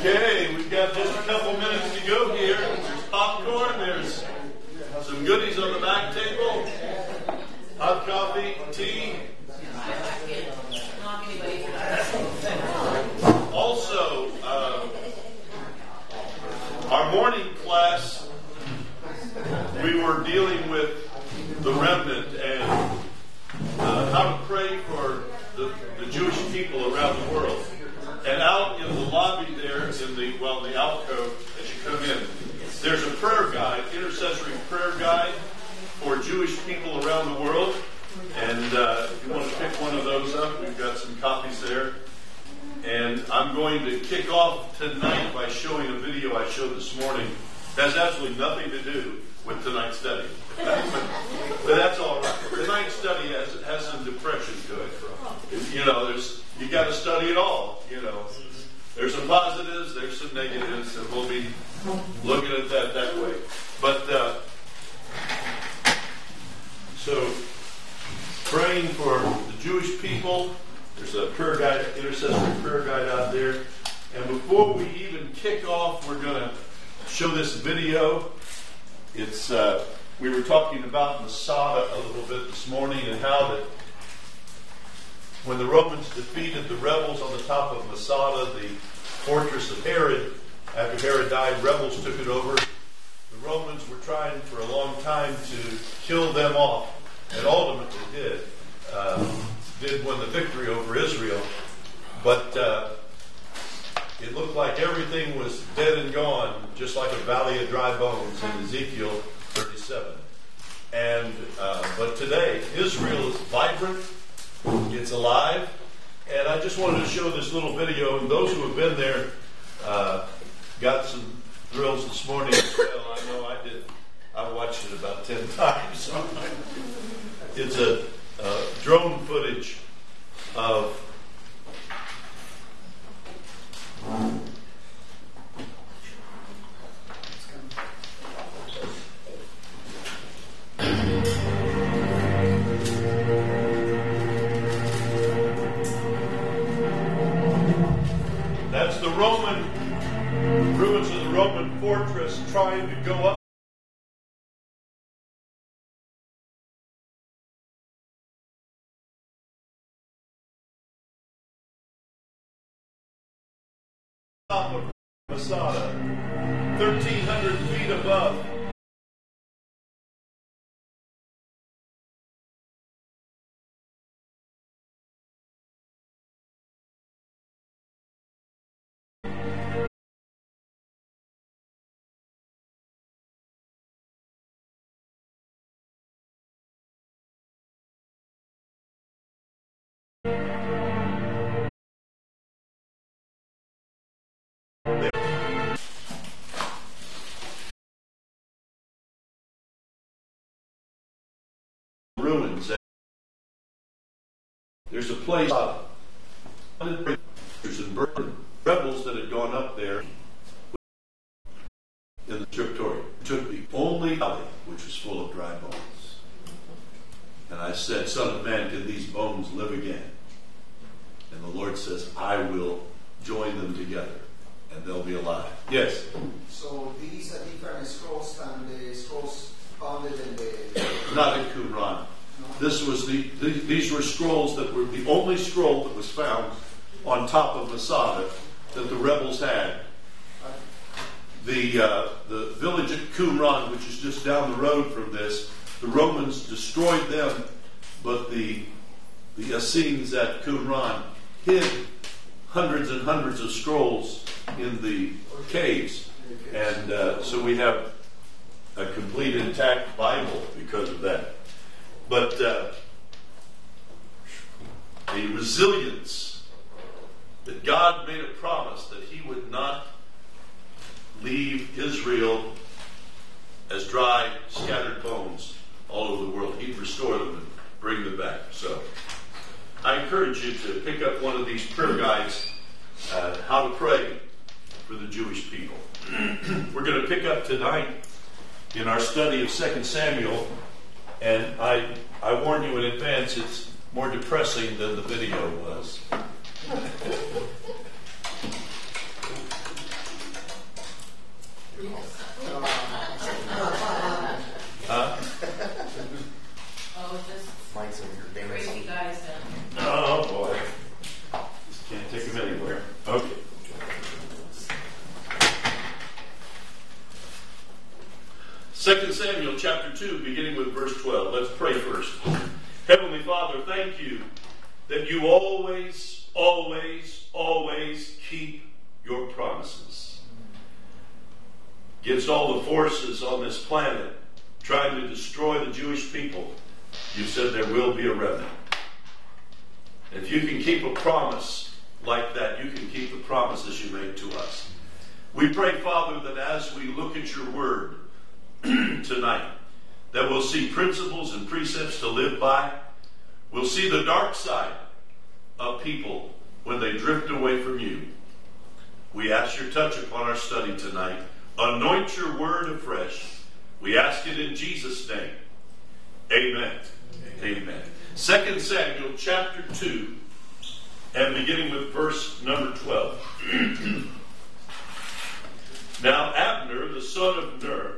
Okay, we've got just a couple minutes to go here. There's popcorn, there's some goodies on the back table, hot coffee, tea. Also, our morning class, we were dealing with the remnant and how to pray for the Jewish people around the world. And out in the lobby there, in the alcove as you come in, there's a prayer guide, intercessory prayer guide for Jewish people around the world. And if you want to pick one of those up, we've got some copies there. And I'm going to kick off tonight by showing a video I showed this morning. That's absolutely nothing to do with tonight's study. But that's all right. Tonight's study has some depression to it. You know, you got to study it all. You know, there's some positives, there's some negatives, and we'll be looking at that way. But so praying for the Jewish people. There's a prayer guide, intercessory prayer guide out there. And before we even kick off, we're going to show this video. It's we were talking about Masada a little bit this morning and how that when the Romans defeated the rebels on the top of Masada, the fortress of Herod, after Herod died, rebels took it over. The Romans were trying for a long time to kill them off, and ultimately did win the victory over Israel. But it looked like everything was dead and gone, just like a valley of dry bones in Ezekiel 37. And but today, Israel is vibrant, it's alive, and I just wanted to show this little video, and those who have been there got some thrills this morning as well. I know I did. I watched it about 10 times. It's a drone footage of that's the Roman ruins of the Roman fortress trying to go up. Top of Masada, 1,300 feet above. Ruins. There's a place and rebels that had gone up there in the territory took the only valley which was full of dry bones. And I said, Son of man, can these bones live again? And the Lord says, I will join them together and they'll be alive. Yes? So these are different scrolls than the scrolls founded in the... Not in Qumran. This was these were scrolls that were the only scroll that was found on top of Masada that the rebels had. The village at Qumran, which is just down the road from this, the Romans destroyed them, but the Essenes at Qumran hid hundreds and hundreds of scrolls in the caves, and so we have a complete intact Bible because of that. But the resilience that God made a promise that He would not leave Israel as dry, scattered bones all over the world. He'd restore them and bring them back. So I encourage you to pick up one of these prayer guides, how to pray for the Jewish people. We're going to pick up tonight in our study of 2 Samuel. And I warn you in advance, it's more depressing than the video was. Take them anywhere. Okay. Second Samuel chapter 2, beginning with verse 12. Let's pray first. Heavenly Father, thank you that you always, always, always keep your promises. Against all the forces on this planet trying to destroy the Jewish people, you said there will be a remnant. If you can keep a promise like that, you can keep the promises you made to us. We pray, Father, that as we look at your word tonight, that we'll see principles and precepts to live by. We'll see the dark side of people when they drift away from you. We ask your touch upon our study tonight. Anoint your word afresh. We ask it in Jesus' name. Amen. Amen. Amen. 2 Samuel chapter 2, and beginning with verse number 12. Now Abner, the son of Ner,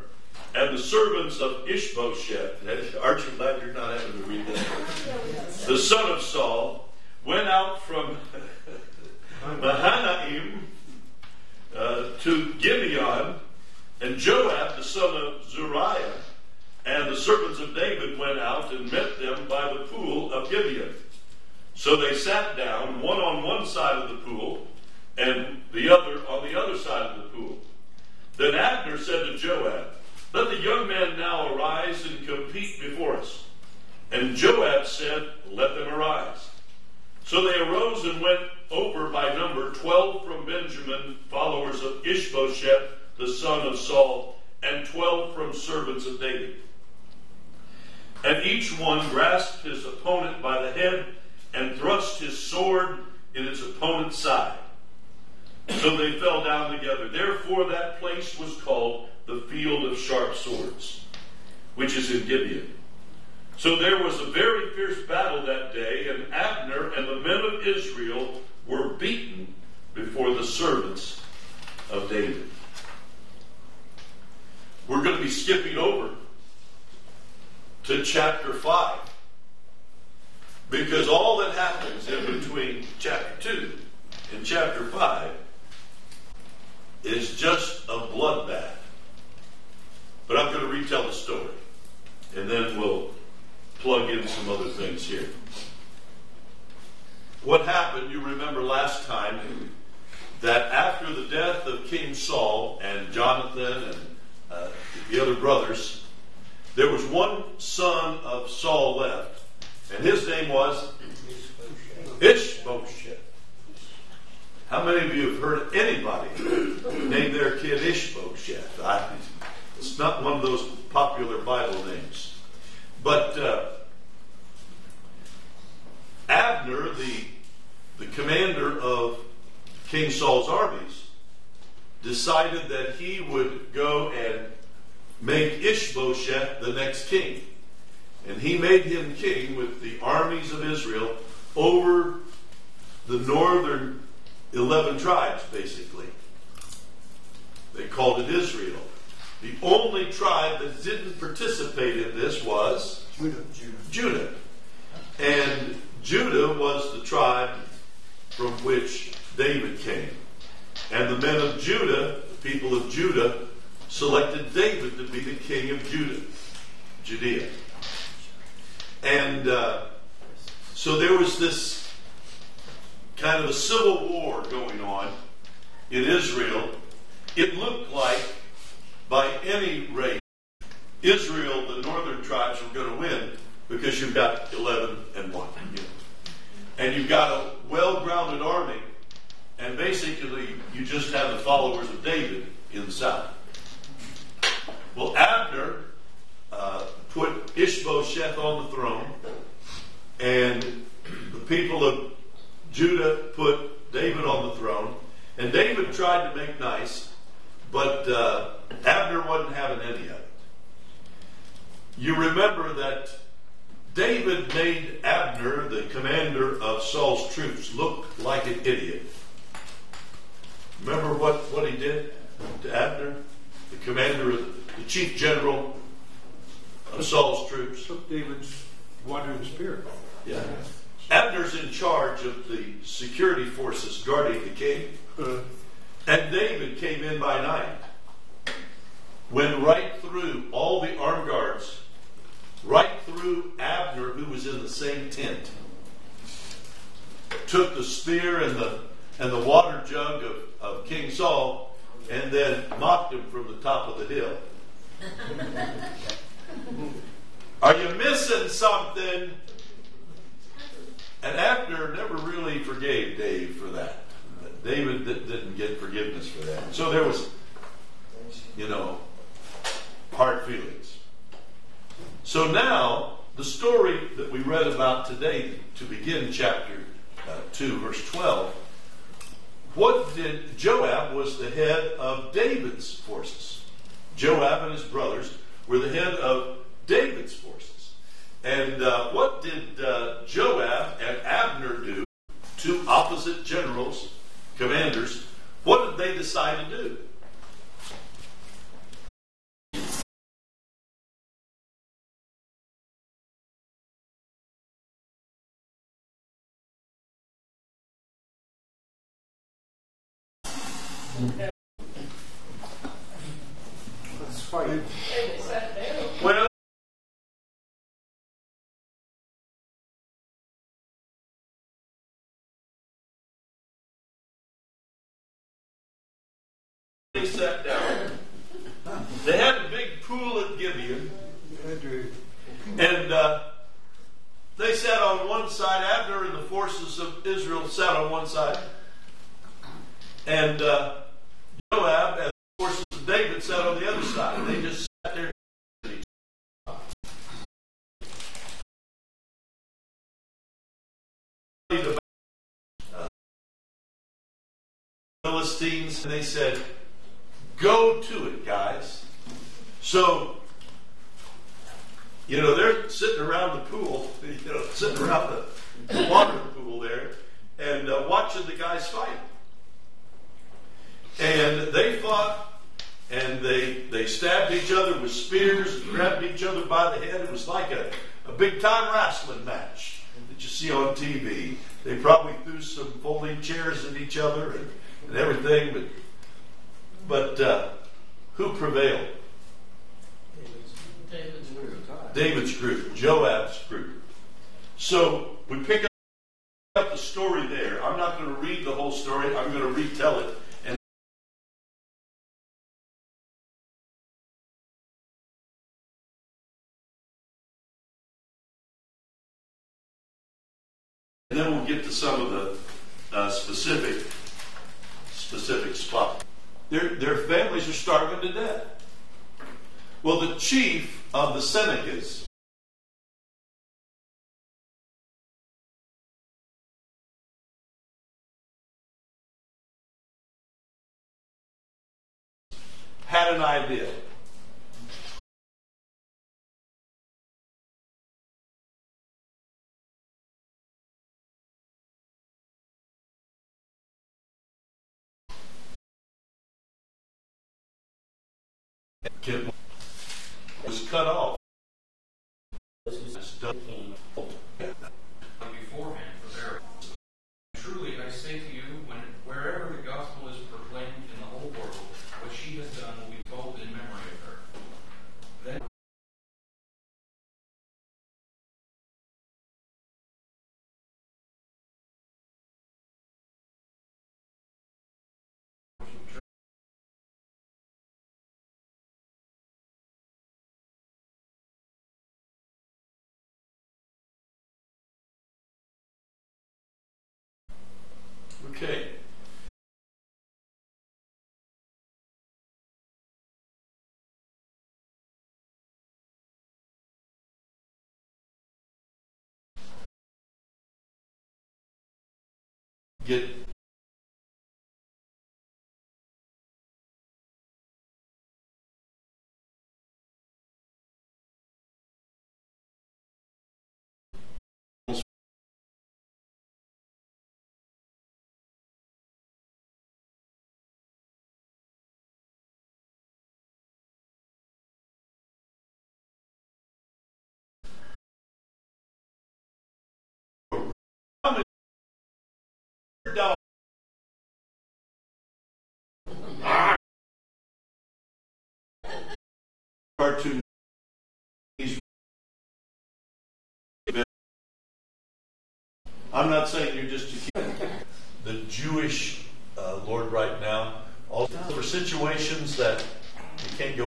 and the servants of Ishbosheth, aren't you glad you're not having to read that? The son of Saul went out from Mahanaim to Gibeon, and Joab, the son of Zeruiah, and the servants of David went out and met them by the pool of Gibeon. So they sat down, one on one side of the pool, and the other on the other side of the pool. Then Abner said to Joab, "Let the young men now arise and compete before us." And Joab said, "Let them arise." So they arose and went over by number 12 from Benjamin, followers of Ishbosheth, the son of Saul, and 12 from servants of David. And each one grasped his opponent by the head and thrust his sword in its opponent's side. So they fell down together. Therefore that place was called the Field of Sharp Swords, which is in Gibeon. So there was a very fierce battle that day, and Abner and the men of Israel were beaten before the servants of David. We're going to be skipping over to chapter 5, because all that happens in between chapter 2 and chapter 5 is just a bloodbath. But I'm going to retell the story, and then we'll plug in some other things here. What happened, you remember last time, that after the death of King Saul and Jonathan and the other brothers, there was one son of Saul left, and his name was Ishbosheth. How many of you have heard of anybody name their kid Ishbosheth? It's not one of those popular Bible names. But Abner, the commander of King Saul's armies, decided that he would go and make Ishbosheth the next king. And he made him king with the armies of Israel over the northern 11 tribes, basically. They called it Israel. The only tribe that didn't participate in this was Judah. And Judah was the tribe from which David came. And the men of Judah, the people of Judah, selected David to be the king of Judea. And so there was this kind of a civil war going on in Israel. It looked like, by any rate, Israel, the northern tribes, were going to win, because you've got 11-1. And you've got a well-grounded army. And basically, you just have the followers of David in the south. Well, Abner put Ishbosheth on the throne, and the people of Judah put David on the throne. And David tried to make nice, but Abner wasn't having any of it. You remember that David made Abner, the commander of Saul's troops, look like an idiot. Remember what he did to Abner, the commander, the chief general of Saul's troops? Took David's wandering spirit. Yeah. Abner's in charge of the security forces guarding the king. And David came in by night, went right through all the armed guards, right through Abner, who was in the same tent, took the spear and the water jug of King Saul, and then mocked him from the top of the hill. Are you missing something? And Abner never really forgave David for that. David didn't get forgiveness for that. So there was, hard feelings. So now, the story that we read about today, to begin chapter 2, verse 12, Joab was the head of David's forces. Joab and his brothers were the head of David's forces. And what did Joab and Abner do? Two opposite generals, commanders. What did they decide to do? Let's fight. Well, they sat down. They had a big pool at Gibeon, and they sat on one side. Abner and the forces of Israel sat on one side, and Joab and the forces of David sat on the other side. They just sat there. The Philistines, and they said, "Go to it, guys." So, they're sitting around the pool, sitting around the water pool there, and watching the guys fight. And they fought, and they stabbed each other with spears and grabbed each other by the head. It was like a big-time wrestling match that you see on TV. They probably threw some folding chairs at each other and everything, but who prevailed? David's group. Joab's group. So we pick up the story there. I'm not going to read the whole story. I'm going to retell it. And then we'll get to some of the specific spots. Their families are starving to death. Well, the chief of the Senecas, had an idea. Was cut off. Beforehand for their. Truly, I say to you, wherever the gospel is proclaimed in the whole world, what she has done will be told in memory of her. Then okay. Get her to I'm not saying you're just a kid. The Jewish Lord right now, all for situations that you can't go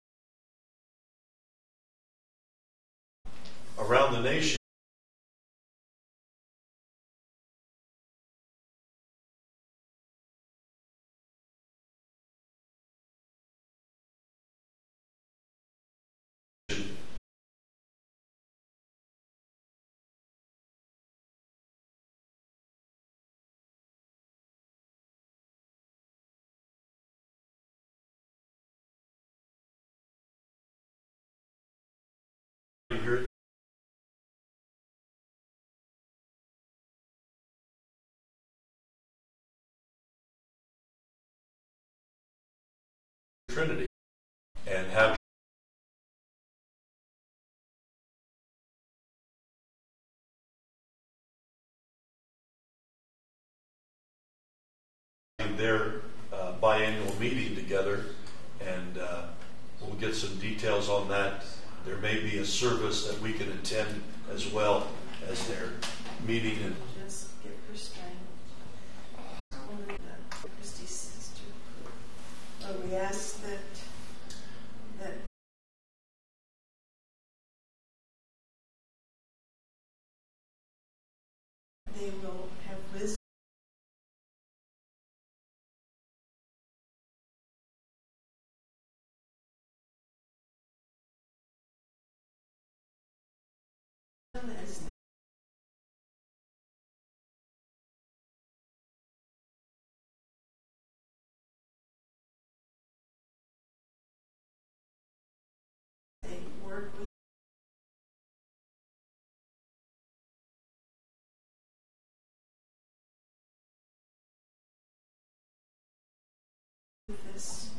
around the nation. Trinity and have their biannual meeting together, and we'll get some details on that. There may be a service that we can attend as well as their meeting. And just give her strength. Christy's sister. But we ask that they will have wisdom. This